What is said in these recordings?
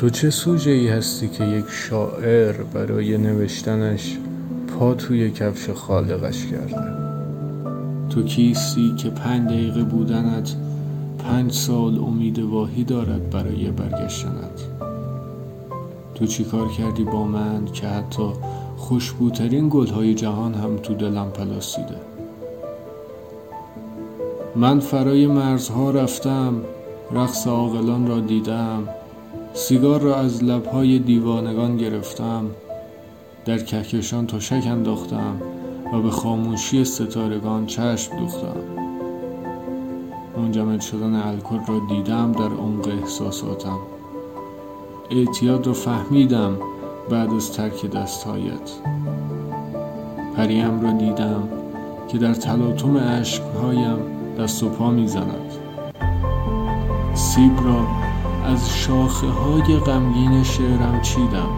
تو چه سوژه‌ای هستی که یک شاعر برای نوشتنش پا توی کفش خالقش کرده؟ تو کیستی که 5 دقیقه بودنت 5 سال امید واهی دارد برای برگشتنت؟ تو چی کار کردی با من که حتی خوشبوترین گلهای جهان هم تو دلم پلاسیده؟ من فرای مرزها رفتم، رقص عاقلان را دیدم، سیگار را از لبهای دیوانگان گرفتم، در کهکشان تشک انداختم و به خاموشی ستارگان چشم دوختم. منجمد شدن الکل را دیدم در عمق احساساتم، اعتیاد را فهمیدم بعد از ترک دستهایت، پریم را دیدم که در تلاطم اشکهایم دست و پا می زند، سیب را از شاخه های غمگین شعرم چیدم،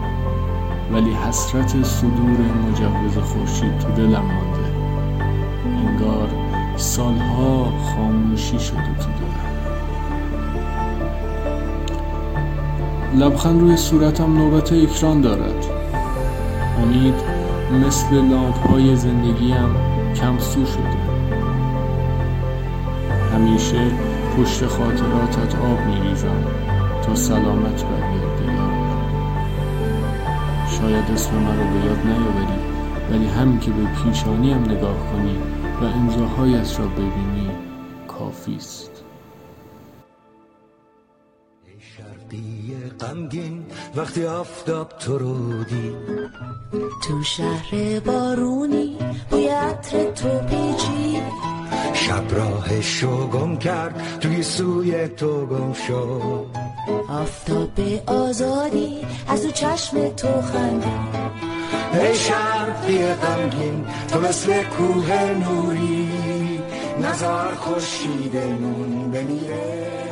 ولی حسرت صدور مجوز خورشید تو دلم مانده، انگار سالها خاموشی شده تو دلم. لبخند روی صورتم نوبت اکران دارد، امید مثل لامپ‌های زندگیم کمسو شده، همیشه پشت خاطراتت آب می‌ریزم تا سلامت برگرد بیارم. شاید اسم من رو به یاد نیاوری، ولی همین که به پیشانیم نگاه کنی و امضاهایت را ببینی کافیست. ای شرقی غمگین وقتی آفتاب تو رو دید، تو شهر بارونی بوی عطر تو پیچید، شب راهشو گم کرد توی سوی تو گم شد، آفتاب آزادی از او چشم تو خندید. ای شرقی غمگین تو مثل کوه نوری، نزار خورشیدمون بمیره.